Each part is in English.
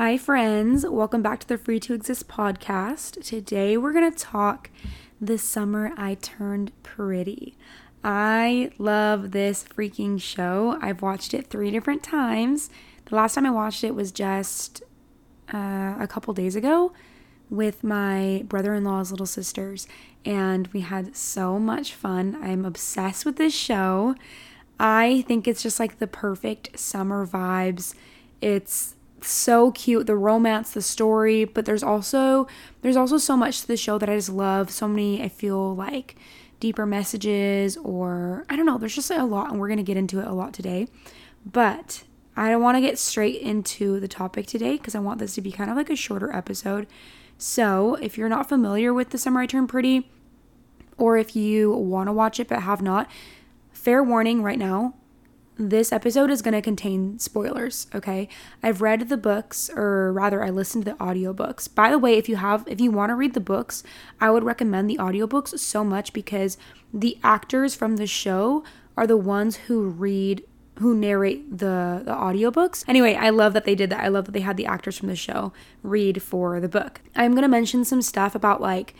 Hi friends, welcome back to the Free to Exist podcast. Today we're going to talk The Summer I Turned Pretty. I love this freaking show. I've watched it 3 different times. The last time I watched it was just a couple days ago with my brother-in-law's little sisters, and we had so much fun. I'm obsessed with this show. I think it's just like the perfect summer vibes. It's so cute, the romance, the story, but there's also so much to the show that I just love. So many, I feel like, deeper messages, or I don't know, there's just like a lot, and we're going to get into it a lot today. But I want to get straight into the topic today because I want this to be kind of like a shorter episode. So if you're not familiar with The Summer I Turned Pretty, or if you want to watch it but have not, fair warning right now, this episode is going to contain spoilers, okay? I've read the books, or rather I listened to the audiobooks. By the way, if you want to read the books, I would recommend the audiobooks so much because the actors from the show are the ones who narrate the audiobooks. Anyway, I love that they did that. I love that they had the actors from the show read for the book. I'm going to mention some stuff about like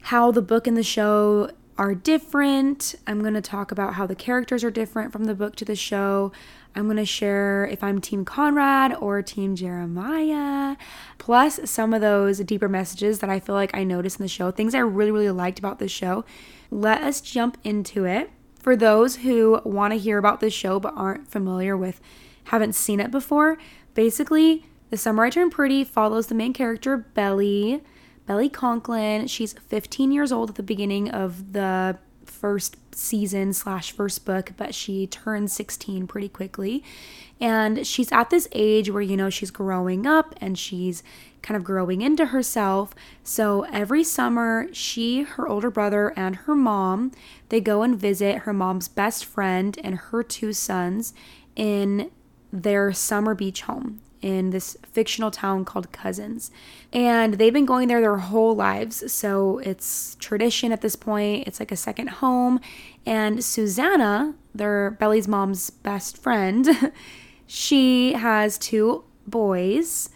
how the book and the show are different. I'm going to talk about how the characters are different from the book to the show. I'm going to share if I'm Team Conrad or Team Jeremiah, plus some of those deeper messages that I feel like I noticed in the show, things I really, really liked about this show. Let us jump into it. For those who want to hear about this show but aren't familiar with, haven't seen it before, basically, The Summer I Turned Pretty follows the main character, Belly Conklin. She's 15 years old at the beginning of the first season / first book, but she turns 16 pretty quickly. And she's at this age where, you know, she's growing up and she's kind of growing into herself. So every summer, she, her older brother, and her mom, they go and visit her mom's best friend and her 2 sons in their summer beach home in this fictional town called Cousins. And they've been going there their whole lives, so it's tradition at this point. It's like a second home. And Susanna, their Belly's mom's best friend, she has 2 boys,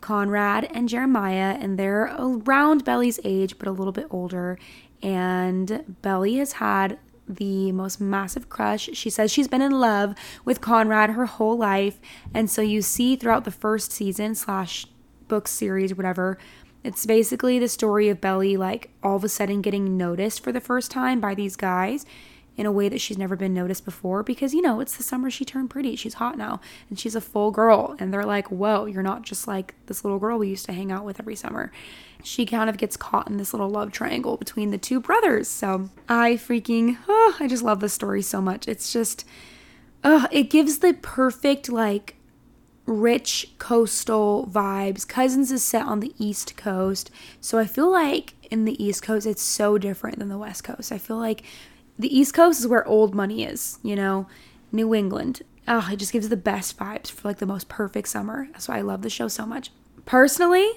Conrad and Jeremiah, and they're around Belly's age but a little bit older. And Belly has had the most massive crush. She says she's been in love with Conrad her whole life. And so you see throughout the first season / book series, whatever, it's basically the story of Belly like all of a sudden getting noticed for the first time by these guys in a way that she's never been noticed before, because, you know, it's the summer she turned pretty. She's hot now and she's a full girl, and they're like, whoa, you're not just like this little girl we used to hang out with every summer. She kind of gets caught in this little love triangle between the 2 brothers. So I just love this story so much. It's just, it gives the perfect like rich coastal vibes. Cousins is set on the East Coast, so I feel like in the East Coast it's so different than the West Coast. I feel like the East Coast is where old money is, you know, New England. Oh, it just gives the best vibes for like the most perfect summer. That's why I love the show so much. Personally,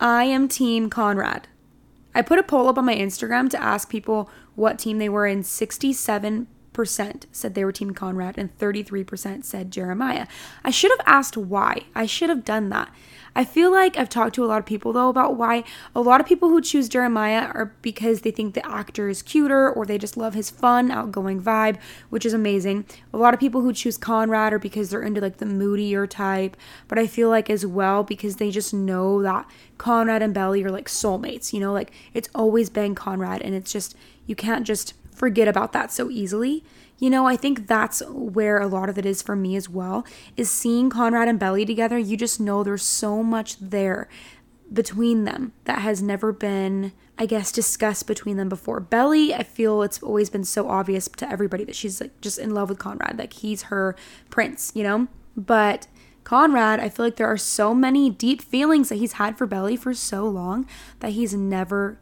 I am Team Conrad. I put a poll up on my Instagram to ask people what team they were, and 67% said they were Team Conrad and 33% said Jeremiah. I should have asked why. I should have done that. I feel like I've talked to a lot of people, though, about why a lot of people who choose Jeremiah are because they think the actor is cuter, or they just love his fun, outgoing vibe, which is amazing. A lot of people who choose Conrad are because they're into, like, the moodier type, but I feel like as well because they just know that Conrad and Belly are, like, soulmates, you know? Like, it's always been Conrad, and it's just, you can't just forget about that so easily. You know, I think that's where a lot of it is for me as well, is seeing Conrad and Belly together. You just know there's so much there between them that has never been, I guess, discussed between them before. Belly, I feel it's always been so obvious to everybody that she's like just in love with Conrad, like he's her prince, you know? But Conrad, I feel like there are so many deep feelings that he's had for Belly for so long that he's never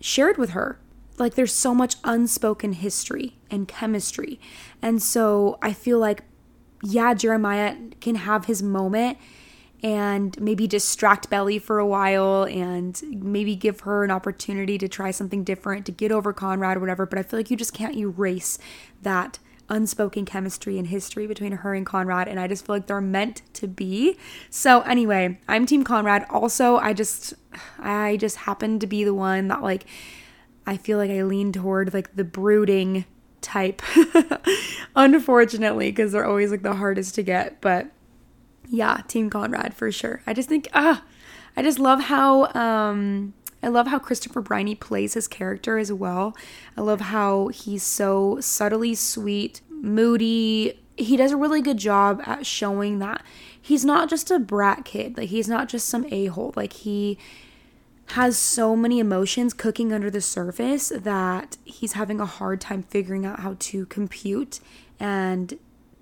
shared with her. Like, there's so much unspoken history and chemistry. And so I feel like, yeah, Jeremiah can have his moment and maybe distract Belly for a while and maybe give her an opportunity to try something different, to get over Conrad or whatever. But I feel like you just can't erase that unspoken chemistry and history between her and Conrad, and I just feel like they're meant to be. So anyway, I'm Team Conrad. Also, I just happen to be the one that, like, I feel like I lean toward, like, the brooding type, unfortunately, because they're always, like, the hardest to get. But yeah, Team Conrad for sure. I just think, I just love how, I love how Christopher Briney plays his character as well. I love how he's so subtly sweet, moody. He does a really good job at showing that he's not just a brat kid. Like, he's not just some a-hole. Like, he has so many emotions cooking under the surface that he's having a hard time figuring out how to compute and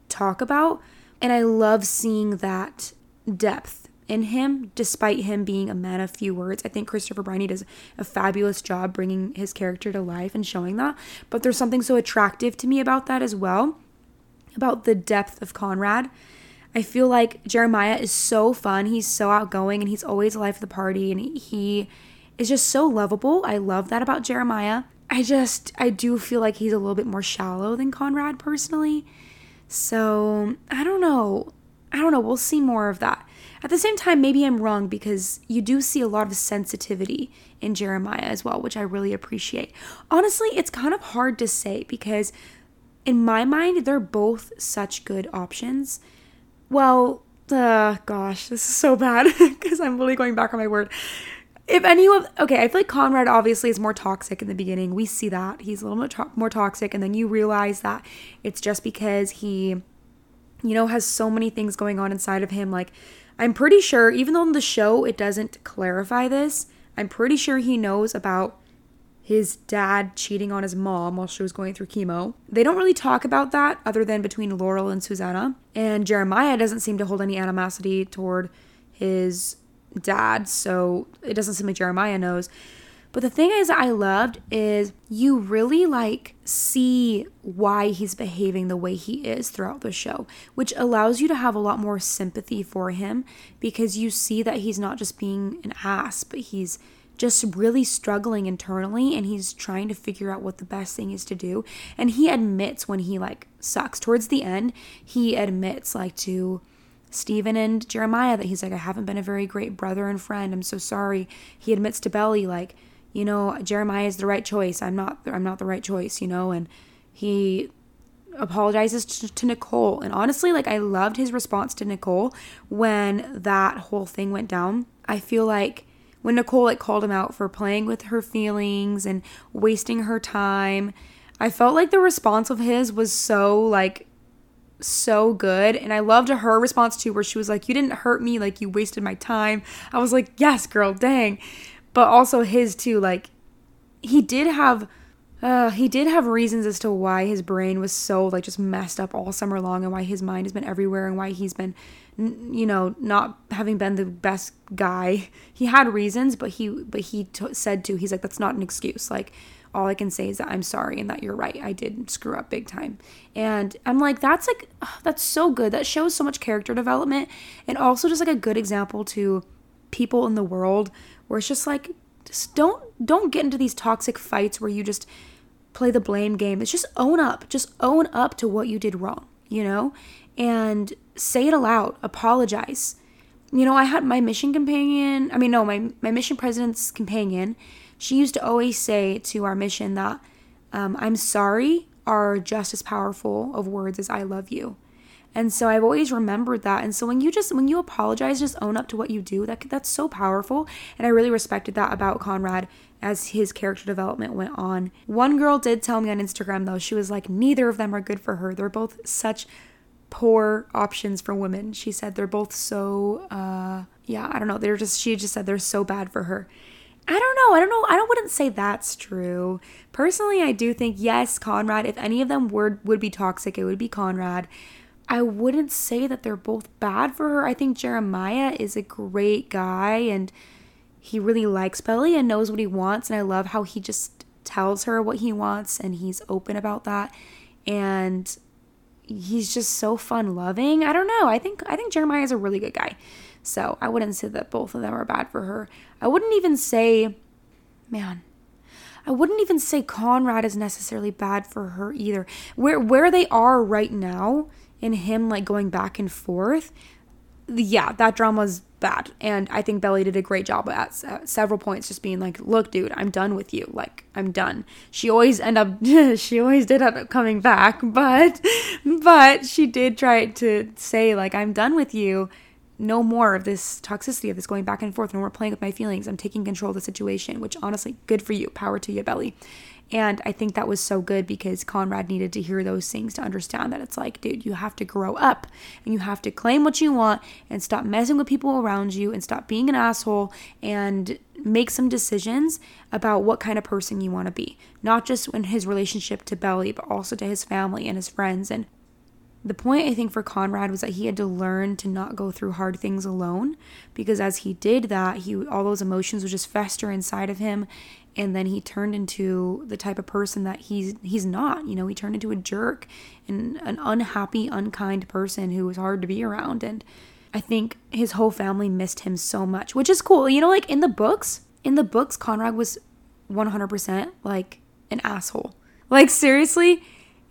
talk about. And I love seeing that depth in him, despite him being a man of few words. I think Christopher Briney does a fabulous job bringing his character to life and showing that. But there's something so attractive to me about that as well, about the depth of Conrad. I feel like Jeremiah is so fun. He's so outgoing, and he's always the life of the party, and he is just so lovable. I love that about Jeremiah. I do feel like he's a little bit more shallow than Conrad personally. So I don't know. We'll see more of that. At the same time, maybe I'm wrong, because you do see a lot of sensitivity in Jeremiah as well, which I really appreciate. Honestly, it's kind of hard to say, because in my mind, they're both such good options. Well, gosh, this is so bad because I'm really going back on my word. I feel like Conrad obviously is more toxic in the beginning. We see that. He's a little bit more toxic, and then you realize that it's just because he, you know, has so many things going on inside of him. Like, I'm pretty sure, even though in the show it doesn't clarify this, I'm pretty sure he knows about his dad cheating on his mom while she was going through chemo. They don't really talk about that other than between Laurel and Susanna. And Jeremiah doesn't seem to hold any animosity toward his dad, so it doesn't seem like Jeremiah knows. But the thing is, I loved is you really, like, see why he's behaving the way he is throughout the show, which allows you to have a lot more sympathy for him, because you see that he's not just being an ass, but he's just really struggling internally, and he's trying to figure out what the best thing is to do. And he admits when he, like, sucks. Towards the end, he admits, like, to Steven and Jeremiah that he's like, I haven't been a very great brother and friend. I'm so sorry. He admits to Belly, like, you know, Jeremiah is the right choice. I'm not the right choice, you know. And he apologizes to Nicole. And honestly, like, I loved his response to Nicole when that whole thing went down. I feel like when Nicole, like, called him out for playing with her feelings and wasting her time, I felt like the response of his was so, like, so good. And I loved her response too, where she was like, you didn't hurt me, like, you wasted my time. I was like, yes, girl, dang. But also his too, like, he did have reasons as to why his brain was so, like, just messed up all summer long, and why his mind has been everywhere, and why he's been, you know, not having been the best guy. He had reasons, but he said he's like, that's not an excuse. Like, all I can say is that I'm sorry and that you're right. I did screw up big time. And I'm like, that's like, oh, that's so good. That shows so much character development, and also just like a good example to people in the world, where it's just like, just don't get into these toxic fights where you just play the blame game. It's just own up to what you did wrong, you know, and say it aloud, apologize. You know, I had my mission companion, my mission president's companion, she used to always say to our mission that I'm sorry are just as powerful of words as I love you. And so I've always remembered that. And so when you apologize, just own up to what you do. That's so powerful. And I really respected that about Conrad as his character development went on. One girl did tell me on Instagram, though, she was like, neither of them are good for her. They're both such poor options for women. She said they're both so, I don't know. She just said they're so bad for her. I don't know. I wouldn't say that's true. Personally, I do think, yes, Conrad, if any of them would be toxic, it would be Conrad. I wouldn't say that they're both bad for her. I think Jeremiah is a great guy, and he really likes Belly and knows what he wants. And I love how he just tells her what he wants, and he's open about that. And he's just so fun loving. I don't know. I think Jeremiah is a really good guy. So I wouldn't say that both of them are bad for her. I wouldn't even say, man, I wouldn't even say Conrad is necessarily bad for her either. Where they are right now and him like going back and forth, yeah, that drama's bad. And I think Belly did a great job at several points just being like, look, dude, I'm done with you. Like, I'm done. She always did end up coming back, but she did try to say like, I'm done with you. No more of this toxicity, of this going back and forth. No more playing with my feelings. I'm taking control of the situation, which honestly, good for you. Power to you, Belly. And I think that was so good because Conrad needed to hear those things to understand that it's like, dude, you have to grow up and you have to claim what you want and stop messing with people around you and stop being an asshole and make some decisions about what kind of person you want to be. Not just in his relationship to Belly, but also to his family and his friends. And the point, I think, for Conrad was that he had to learn to not go through hard things alone, because as he did that, all those emotions would just fester inside of him, and then he turned into the type of person that he's not. You know, he turned into a jerk and an unhappy, unkind person who was hard to be around, and I think his whole family missed him so much, which is cool. You know, like, in the books, Conrad was 100%, like, an asshole. Like, seriously.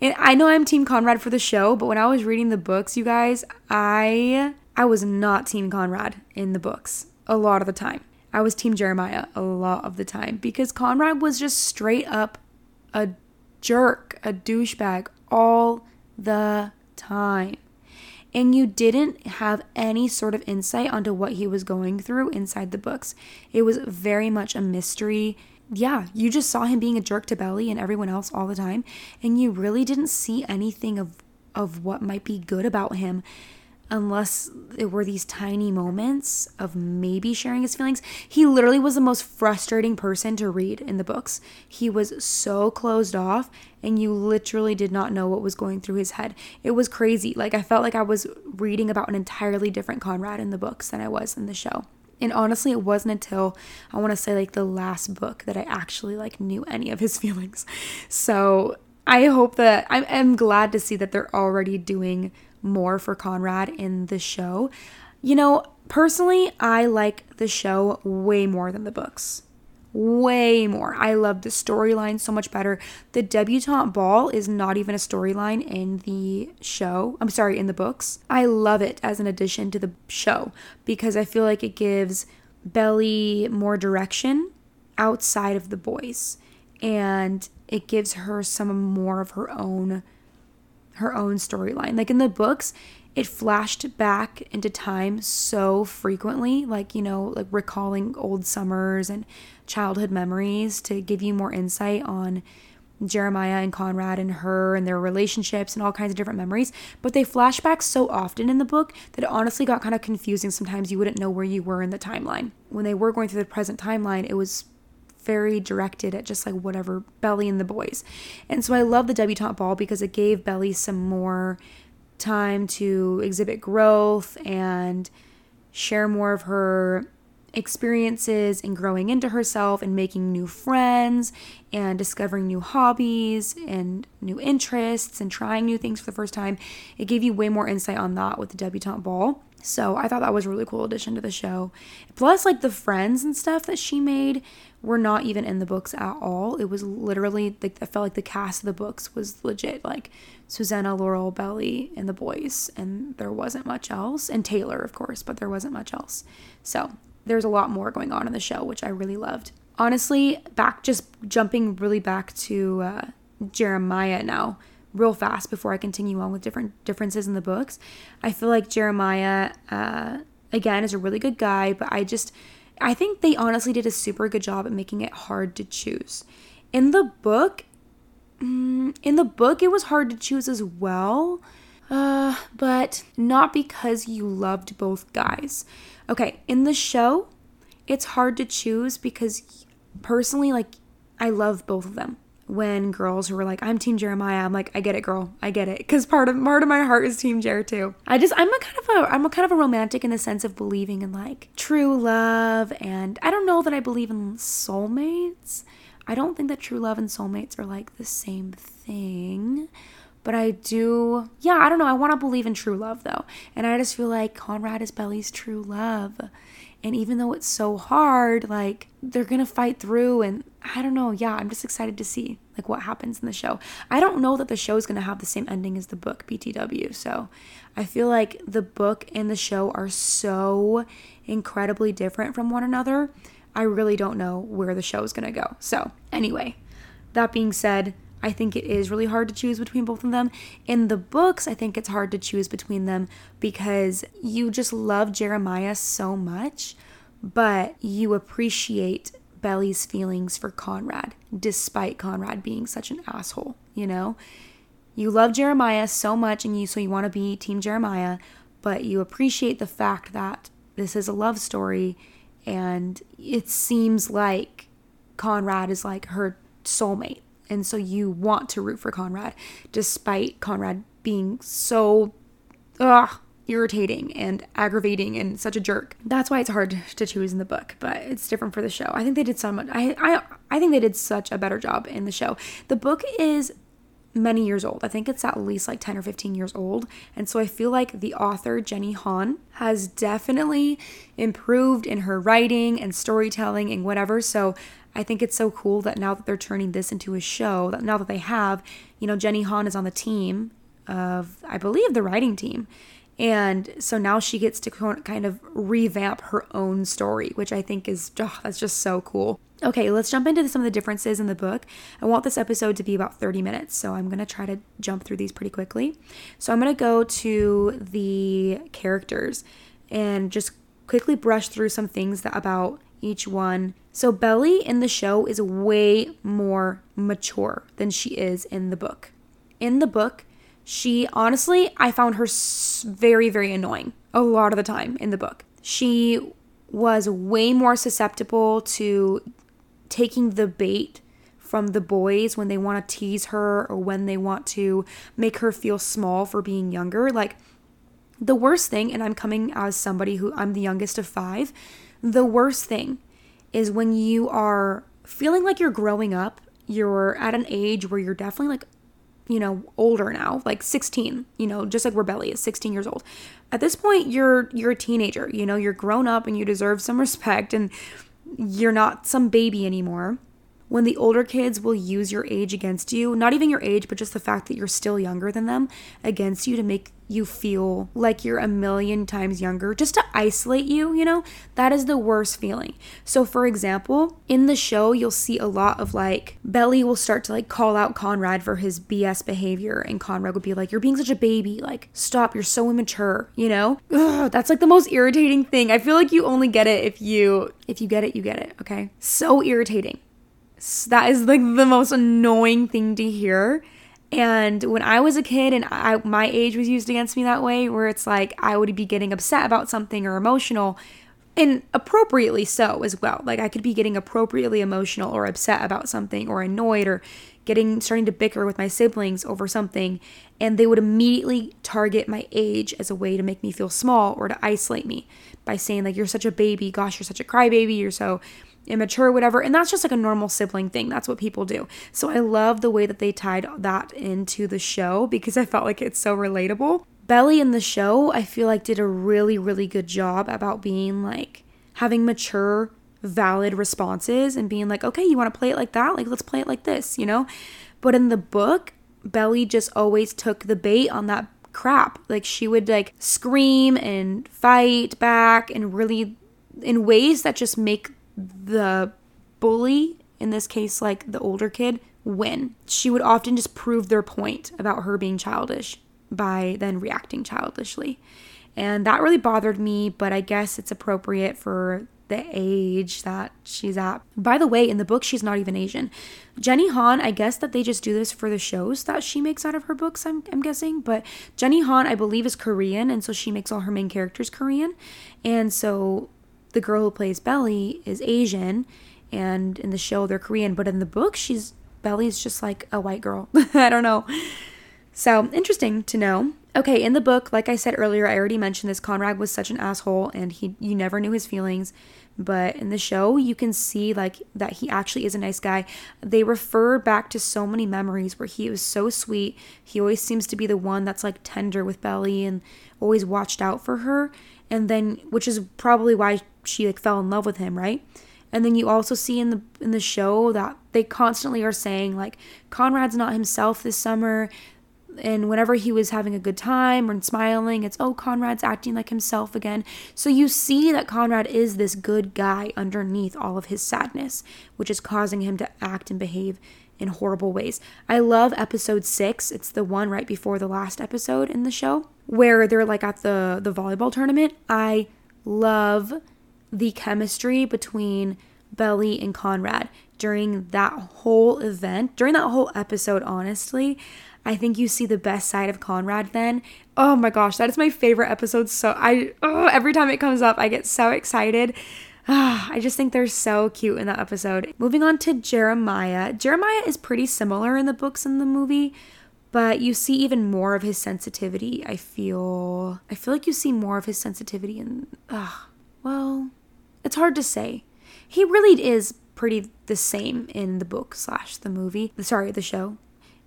And I know I'm Team Conrad for the show, but when I was reading the books, you guys, I was not Team Conrad in the books a lot of the time. I was Team Jeremiah a lot of the time because Conrad was just straight up a jerk, a douchebag all the time. And you didn't have any sort of insight onto what he was going through inside the books. It was very much a mystery. Yeah, you just saw him being a jerk to Belly and everyone else all the time, and you really didn't see anything of what might be good about him unless it were these tiny moments of maybe sharing his feelings. He literally was the most frustrating person to read in the books. He was so closed off, and you literally did not know what was going through his head. It was crazy. Like, I felt like I was reading about an entirely different Conrad in the books than I was in the show. And honestly, it wasn't until I want to say like the last book that I actually like knew any of his feelings. So I hope that I'm glad to see that they're already doing more for Conrad in the show. You know, personally, I like the show way more than the books. Way more. I love the storyline so much better. The debutante ball is not even a storyline in the show. I'm sorry, in the books. I love it as an addition to the show because I feel like it gives Belly more direction outside of the boys, and it gives her some more of her own storyline. Like in the books, it flashed back into time so frequently, like, you know, like recalling old summers and childhood memories to give you more insight on Jeremiah and Conrad and her and their relationships and all kinds of different memories. But they flash back so often in the book that it honestly got kind of confusing. Sometimes you wouldn't know where you were in the timeline. When they were going through the present timeline, it was very directed at just like whatever Belly and the boys. And so I love the debutante ball because it gave Belly some more time to exhibit growth and share more of her experiences and growing into herself and making new friends and discovering new hobbies and new interests and trying new things for the first time. It gave you way more insight on that with the debutante ball. So I thought that was a really cool addition to the show. Plus, like, the friends and stuff that she made were not even in the books at all. It was literally, like, I felt like the cast of the books was legit, like, Susanna, Laurel, Belly, and the boys. And there wasn't much else. And Taylor, of course, but there wasn't much else. So there's a lot more going on in the show, which I really loved. Honestly, jumping back to Jeremiah now, real fast before I continue on with different differences in the books. I feel like Jeremiah, again, is a really good guy, but I think they honestly did a super good job at making it hard to choose. In the book, it was hard to choose as well, but not because you loved both guys. Okay, in the show, it's hard to choose because personally, like, I love both of them. When girls who were like, I'm Team Jeremiah, I'm like, I get it, girl, I get it, because part of my heart is Team Jer too. I'm a kind of a romantic in the sense of believing in like true love, and I don't know that I believe in soulmates. I don't think that true love and soulmates are like the same thing, but I do. Yeah, I don't know. I want to believe in true love though, and I just feel like Conrad is Belly's true love. And even though it's so hard, like, they're going to fight through. And I don't know. Yeah, I'm just excited to see, like, what happens in the show. I don't know that the show is going to have the same ending as the book, BTW. So I feel like the book and the show are so incredibly different from one another. I really don't know where the show is going to go. So anyway, that being said, I think it is really hard to choose between both of them. In the books, I think it's hard to choose between them because you just love Jeremiah so much, but you appreciate Belly's feelings for Conrad, despite Conrad being such an asshole, you know? You love Jeremiah so much, and so you want to be Team Jeremiah, but you appreciate the fact that this is a love story, and it seems like Conrad is like her soulmate. And so you want to root for Conrad, despite Conrad being so irritating and aggravating and such a jerk. That's why it's hard to choose in the book, but it's different for the show. I think they did so much. I think they did such a better job in the show. The book is many years old. I think it's at least like 10 or 15 years old. And so I feel like the author, Jenny Han, has definitely improved in her writing and storytelling and whatever. So I think it's so cool that now that they're turning this into a show, that now that they have, you know, Jenny Han is on the team of, I believe, the writing team. And so now she gets to kind of revamp her own story, which I think is, that's just so cool. Okay, let's jump into some of the differences in the book. I want this episode to be about 30 minutes, so I'm going to try to jump through these pretty quickly. So I'm going to go to the characters and just quickly brush through some things about each one. So Belly in the show is way more mature than she is in the book. In the book, she honestly, I found her very, very annoying a lot of the time in the book. She was way more susceptible to taking the bait from the boys when they want to tease her or when they want to make her feel small for being younger. Like, the worst thing, and I'm coming as somebody who, I'm the youngest of five, the worst thing is when you are feeling like you're growing up, you're at an age where you're definitely like, you know, older now, like 16, you know, just like where Belly is, 16 years old. At this point, you're a teenager, you know, you're grown up and you deserve some respect and you're not some baby anymore. When the older kids will use your age against you, not even your age, but just the fact that you're still younger than them against you to make you feel like you're a million times younger, just to isolate you, you know, that is the worst feeling. So for example, in the show, you'll see a lot of like, Belly will start to like call out Conrad for his BS behavior. And Conrad would be like, you're being such a baby, like, stop, you're so immature, you know? Ugh, that's like the most irritating thing. I feel like you only get it if you get it, you get it, okay? So irritating. That is like the most annoying thing to hear. And when I was a kid and my age was used against me that way, where it's like I would be getting upset about something or emotional, and appropriately so as well. Like I could be getting appropriately emotional or upset about something or annoyed or starting to bicker with my siblings over something, and they would immediately target my age as a way to make me feel small or to isolate me by saying like, you're such a baby, gosh, you're such a crybaby, you're so immature, whatever. And that's just like a normal sibling thing. That's what people do. So I love the way that they tied that into the show because I felt like it's so relatable. Belly in the show, I feel like did a really, really good job about being like having mature, valid responses and being like, okay, you want to play it like that? Like, let's play it like this, you know? But in the book, Belly just always took the bait on that crap. Like she would like scream and fight back and really in ways that just make the bully, in this case like the older kid, win. She would often just prove their point about her being childish by then reacting childishly, and that really bothered me, but I guess it's appropriate for the age that she's at. By the way, in the book she's not even Asian. Jenny Han, I guess that they just do this for the shows that she makes out of her books, I'm guessing, but Jenny Han I believe is Korean, and so she makes all her main characters Korean, and so the girl who plays Belly is Asian, and in the show they're Korean, but in the book Belly's just like a white girl. I don't know. So interesting to know. Okay, in the book, like I said earlier, I already mentioned this, Conrad was such an asshole and you never knew his feelings, but in the show you can see like that he actually is a nice guy. They refer back to so many memories where he was so sweet. He always seems to be the one that's like tender with Belly and always watched out for her. and then, which is probably why she like fell in love with him, right? And then you also see in the show that they constantly are saying like Conrad's not himself this summer, and whenever he was having a good time or smiling, it's, oh, Conrad's acting like himself again. So you see that Conrad is this good guy underneath all of his sadness, which is causing him to act and behave in horrible ways. I love episode 6. It's the one right before the last episode in the show where they're like at the volleyball tournament. I love the chemistry between Belly and Conrad during that whole event, during that whole episode, honestly. I think you see the best side of Conrad then. Oh my gosh, that is my favorite episode. So every time it comes up, I get so excited. I just think they're so cute in that episode. Moving on to Jeremiah. Jeremiah is pretty similar in the books and the movie, but you see even more of his sensitivity. I feel like you see more of his sensitivity in, well, it's hard to say. He really is pretty the same in the book / the movie. Sorry, the show.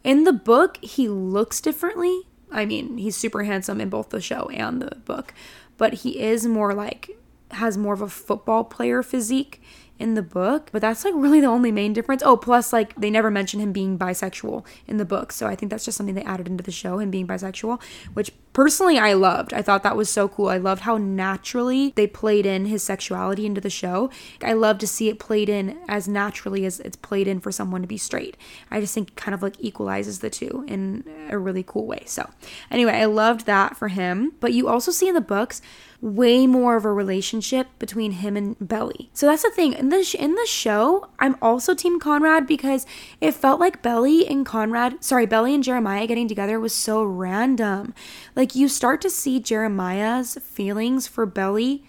In the book, he looks differently. I mean, he's super handsome in both the show and the book, but he is more like, has more of a football player physique in the book, but that's like really the only main difference. Oh, plus like they never mention him being bisexual in the book, so I think that's just something they added into the show, him being bisexual, which personally I loved. I thought that was so cool. I loved how naturally they played in his sexuality into the show. I love to see it played in as naturally as it's played in for someone to be straight. I just think it kind of like equalizes the two in a really cool way. So anyway, I loved that for him, but you also see in the books way more of a relationship between him and Belly. So that's the thing. In the show, I'm also Team Conrad because it felt like Belly and Jeremiah getting together was so random. Like you start to see Jeremiah's feelings for Belly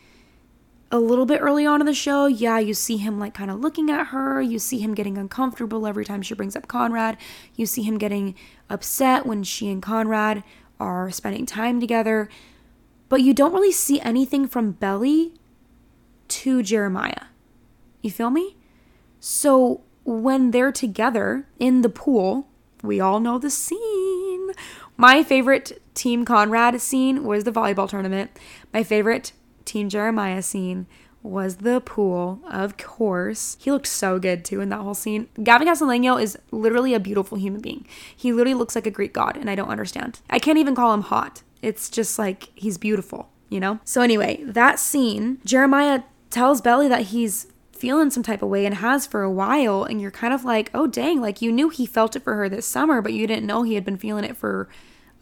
a little bit early on in the show. Yeah, you see him like kind of looking at her. You see him getting uncomfortable every time she brings up Conrad. You see him getting upset when she and Conrad are spending time together. But you don't really see anything from Belly to Jeremiah. You feel me? So when they're together in the pool, we all know the scene. My favorite Team Conrad scene was the volleyball tournament. My favorite Team Jeremiah scene was the pool, of course. He looked so good too in that whole scene. Gavin Casalegno is literally a beautiful human being. He literally looks like a Greek god, and I don't understand. I can't even call him hot. It's just like, he's beautiful, you know? So anyway, that scene, Jeremiah tells Belly that he's feeling some type of way and has for a while, and you're kind of like, oh dang, like you knew he felt it for her this summer, but you didn't know he had been feeling it for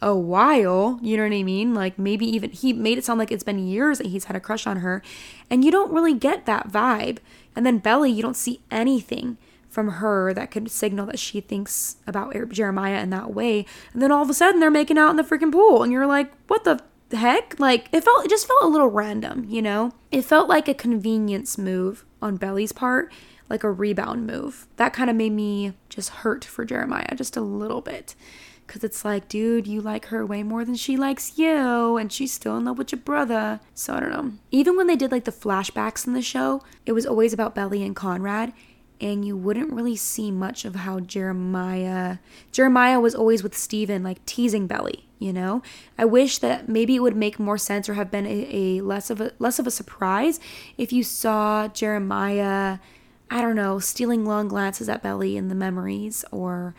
a while, you know what I mean? Like maybe even, he made it sound like it's been years that he's had a crush on her, and you don't really get that vibe. And then Belly, you don't see anything from her that could signal that she thinks about Jeremiah in that way. And then all of a sudden they're making out in the freaking pool, and you're like, what the heck? Like it just felt a little random, you know? It felt like a convenience move on Belly's part, like a rebound move. That kind of made me just hurt for Jeremiah just a little bit, because it's like, dude, you like her way more than she likes you, and she's still in love with your brother. So I don't know. Even when they did like the flashbacks in the show, it was always about Belly and Conrad, and you wouldn't really see much of how Jeremiah was always with Steven, like teasing Belly, you know? I wish that maybe it would make more sense or have been a less of a surprise if you saw Jeremiah, I don't know, stealing long glances at Belly in the memories, or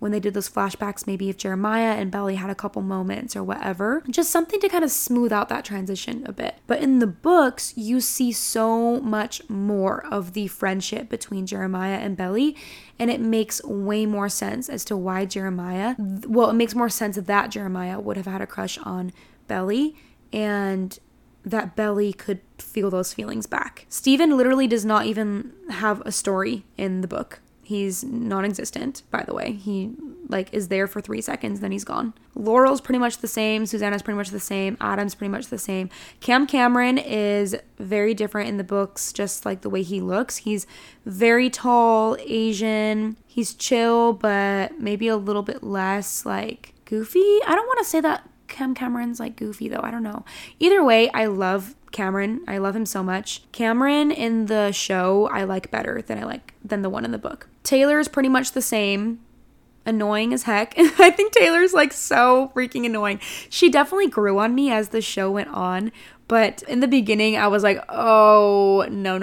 when they did those flashbacks, maybe if Jeremiah and Belly had a couple moments or whatever, just something to kind of smooth out that transition a bit. But in the books, you see so much more of the friendship between Jeremiah and Belly, and it makes way more sense as to why it makes more sense that Jeremiah would have had a crush on Belly, and that Belly could feel those feelings back. Steven literally does not even have a story in the book. He's non-existent, by the way. He like is there for 3 seconds, then he's gone. Laurel's pretty much the same. Susanna's pretty much the same. Adam's pretty much the same. Cameron is very different in the books, just like the way he looks. He's very tall, Asian. He's chill, but maybe a little bit less like goofy. I don't want to say that Cameron's like goofy though. I don't know. Either way, I love Cameron. I love him so much. Cameron in the show I like better than the one in the book. Taylor is pretty much the same. Annoying as heck. I think Taylor's like so freaking annoying. She definitely grew on me as the show went on, But in the beginning, I was like, oh, no,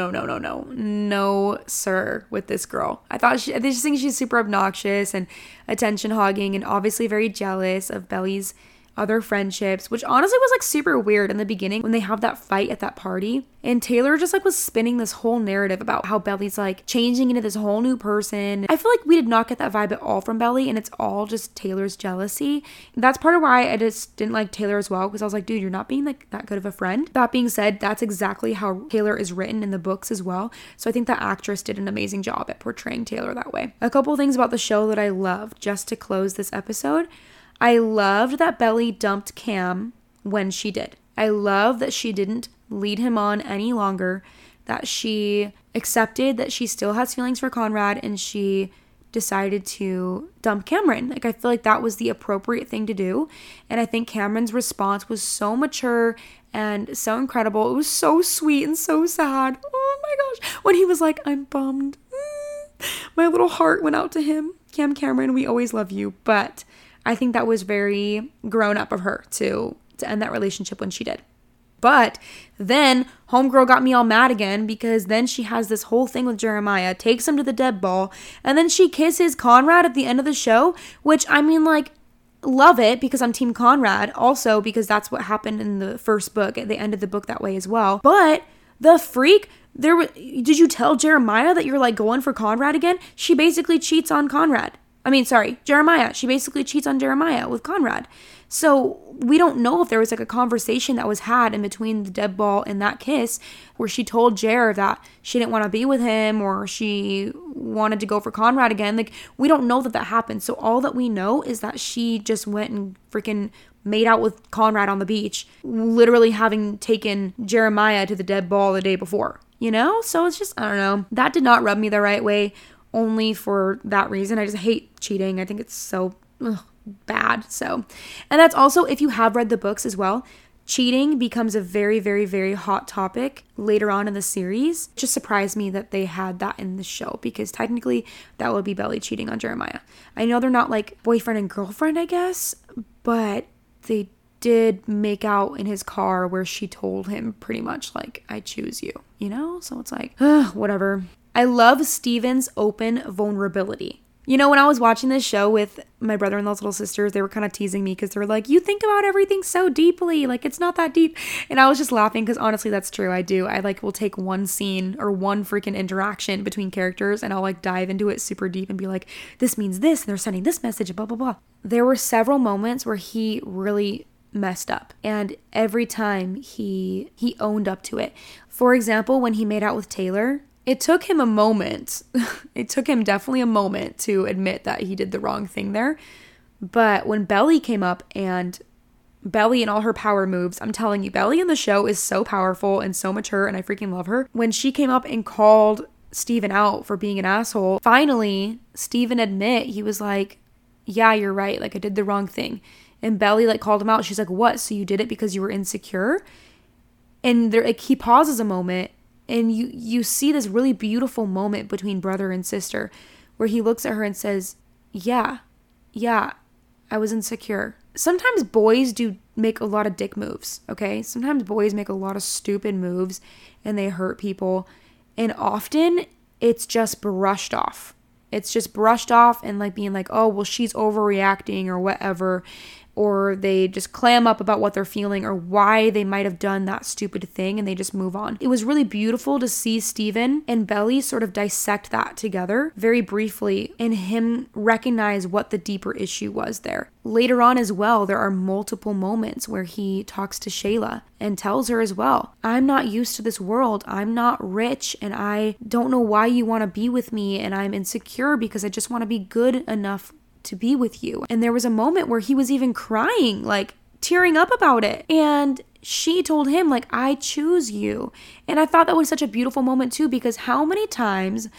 sir, with this girl. I just think she's super obnoxious and attention hogging and obviously very jealous of Belly's other friendships, which honestly was like super weird in the beginning when they have that fight at that party. And Taylor just like was spinning this whole narrative about how Belly's like changing into this whole new person. I feel like we did not get that vibe at all from Belly, and it's all just Taylor's jealousy. And that's part of why I just didn't like Taylor as well, because I was like, dude, you're not being like that good of a friend. That being said, that's exactly how Taylor is written in the books as well. So I think the actress did an amazing job at portraying Taylor that way. A couple things about the show that I loved just to close this episode. I loved that Belly dumped Cam when she did. I love that she didn't lead him on any longer, that she accepted that she still has feelings for Conrad, and she decided to dump Cameron. Like, I feel like that was the appropriate thing to do. And I think Cameron's response was so mature and so incredible. It was so sweet and so sad. Oh my gosh. When he was like, I'm bummed. My little heart went out to him. Cam Cameron, we always love you. But I think that was very grown up of her to end that relationship when she did. But then homegirl got me all mad again, because then she has this whole thing with Jeremiah, takes him to the dead ball, and then she kisses Conrad at the end of the show, which, I mean, like, love it, because I'm Team Conrad, also because that's what happened in the first book, at the end of the book that way as well. But the freak, did you tell Jeremiah that you're like going for Conrad again? She basically cheats on Conrad. Jeremiah. She basically cheats on Jeremiah with Conrad. So we don't know if there was like a conversation that was had in between the dead ball and that kiss where she told Jer that she didn't want to be with him or she wanted to go for Conrad again. Like, we don't know that happened. So all that we know is that she just went and freaking made out with Conrad on the beach, literally having taken Jeremiah to the dead ball the day before, you know? So it's just, I don't know. That did not rub me the right way. Only for that reason. I just hate cheating. I think it's so bad. So, and that's also, if you have read the books as well, cheating becomes a very, very, very hot topic later on in the series. It just surprised me that they had that in the show, because technically that would be Belly cheating on Jeremiah. I know they're not like boyfriend and girlfriend, I guess, but they did make out in his car where she told him pretty much like, I choose you, you know? So it's like, whatever. I love Steven's open vulnerability. You know, when I was watching this show with my brother-in-law's little sisters, they were kind of teasing me because they were like, you think about everything so deeply. Like, it's not that deep. And I was just laughing because honestly, that's true. I do. I like will take one scene or one freaking interaction between characters and I'll like dive into it super deep and be like, this means this. And they're sending this message, blah, blah, blah. There were several moments where he really messed up. And every time he owned up to it. For example, when he made out with Taylor, it took him a moment. It took him definitely a moment to admit that he did the wrong thing there. But when Belly came up and Belly and all her power moves, I'm telling you, Belly in the show is so powerful and so mature, and I freaking love her. When she came up and called Steven out for being an asshole, finally, Steven admit, he was like, yeah, you're right. Like, I did the wrong thing. And Belly like called him out. She's like, what? So you did it because you were insecure? And there, like, he pauses a moment. And you see this really beautiful moment between brother and sister where he looks at her and says, yeah, I was insecure. Sometimes boys do make a lot of dick moves, okay? Sometimes boys make a lot of stupid moves and they hurt people. And often it's just brushed off. It's just brushed off and like being like, oh, well, she's overreacting or whatever. Or they just clam up about what they're feeling or why they might have done that stupid thing, and they just move on. It was really beautiful to see Steven and Belly sort of dissect that together very briefly and him recognize what the deeper issue was there. Later on as well, there are multiple moments where he talks to Shayla and tells her as well, I'm not used to this world. I'm not rich and I don't know why you want to be with me, and I'm insecure because I just want to be good enough to be with you. And there was a moment where he was even crying, like tearing up about it. And she told him like, I choose you. And I thought that was such a beautiful moment too, because how many times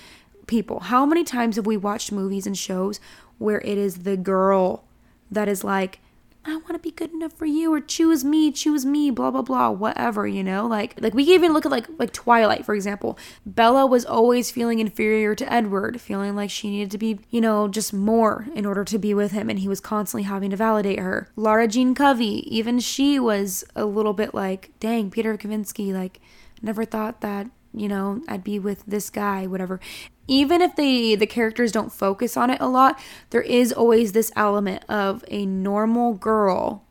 have we watched movies and shows where it is the girl that is like, I want to be good enough for you, or choose me, blah, blah, blah, whatever, you know? Like we even look at like Twilight, for example. Bella was always feeling inferior to Edward, feeling like she needed to be, you know, just more in order to be with him, and he was constantly having to validate her. Lara Jean Covey, even she was a little bit like, dang, Peter Kavinsky, like, never thought that, you know, I'd be with this guy, whatever. Even if the characters don't focus on it a lot, there is always this element of a normal girl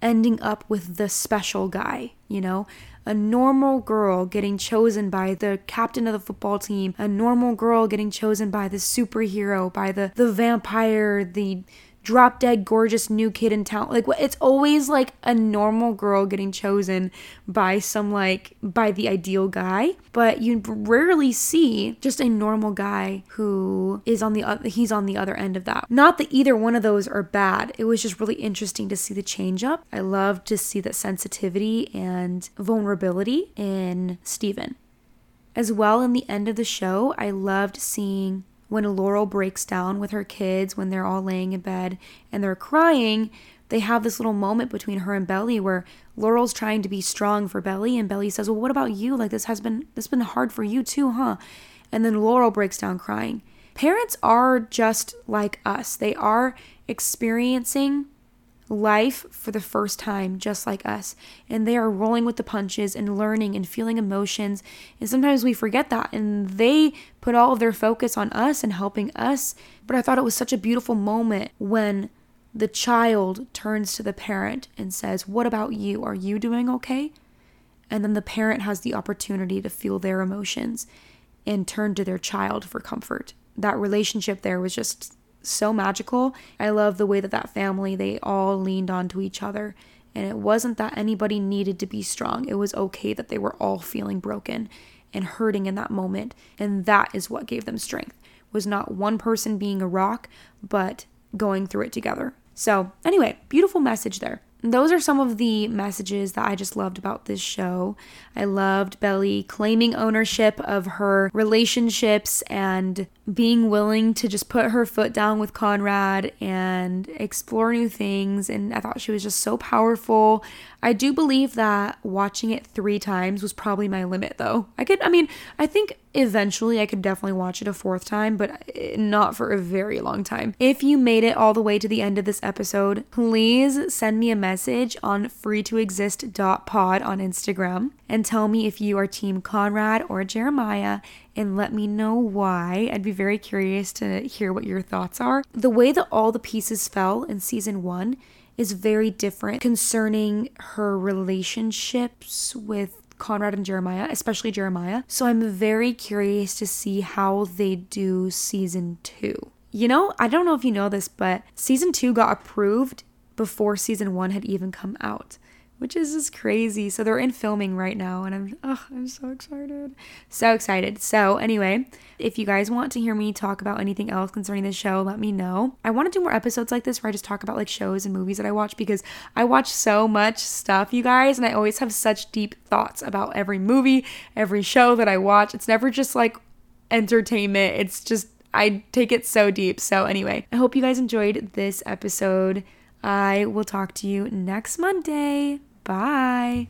ending up with the special guy, you know? A normal girl getting chosen by the captain of the football team, a normal girl getting chosen by the superhero, by the vampire, the drop dead gorgeous new kid in town. Like, it's always like a normal girl getting chosen by some, like, by the ideal guy, but you rarely see just a normal guy who is on he's on the other end of that. Not that either one of those are bad. It was just really interesting to see the change up. I love to see the sensitivity and vulnerability in Steven. As well, in the end of the show, I loved seeing when Laurel breaks down with her kids, when they're all laying in bed and they're crying, they have this little moment between her and Belly where Laurel's trying to be strong for Belly, and Belly says, well, what about you? Like, this has been hard for you too, huh? And then Laurel breaks down crying. Parents are just like us. They are experiencing life for the first time, just like us. And they are rolling with the punches and learning and feeling emotions. And sometimes we forget that. And they put all of their focus on us and helping us. But I thought it was such a beautiful moment when the child turns to the parent and says, what about you? Are you doing okay? And then the parent has the opportunity to feel their emotions and turn to their child for comfort. That relationship there was just so magical. I love the way that family, they all leaned onto each other, and it wasn't that anybody needed to be strong. It was okay that they were all feeling broken and hurting in that moment, and that is what gave them strength, was not one person being a rock, but going through it together. So anyway, beautiful message there. Those are some of the messages that I just loved about this show. I loved Belly claiming ownership of her relationships and being willing to just put her foot down with Conrad and explore new things. And I thought she was just so powerful. I do believe that watching it 3 times was probably my limit, though. I think eventually I could definitely watch it a 4th time, but not for a very long time. If you made it all the way to the end of this episode, please send me a message on freetoexist.pod on Instagram and tell me if you are team Conrad or Jeremiah, and let me know why. I'd be very curious to hear what your thoughts are. The way that all the pieces fell in season 1 is very different concerning her relationships with Conrad and Jeremiah, especially Jeremiah. So I'm very curious to see how they do season 2. You know, I don't know if you know this, but season 2 got approved before season 1 had even come out, which is just crazy. So they're in filming right now, and I'm so excited. So excited. So anyway, if you guys want to hear me talk about anything else concerning the show, let me know. I want to do more episodes like this where I just talk about like shows and movies that I watch, because I watch so much stuff, you guys, and I always have such deep thoughts about every movie, every show that I watch. It's never just like entertainment. It's just, I take it so deep. So anyway, I hope you guys enjoyed this episode. I will talk to you next Monday. Bye.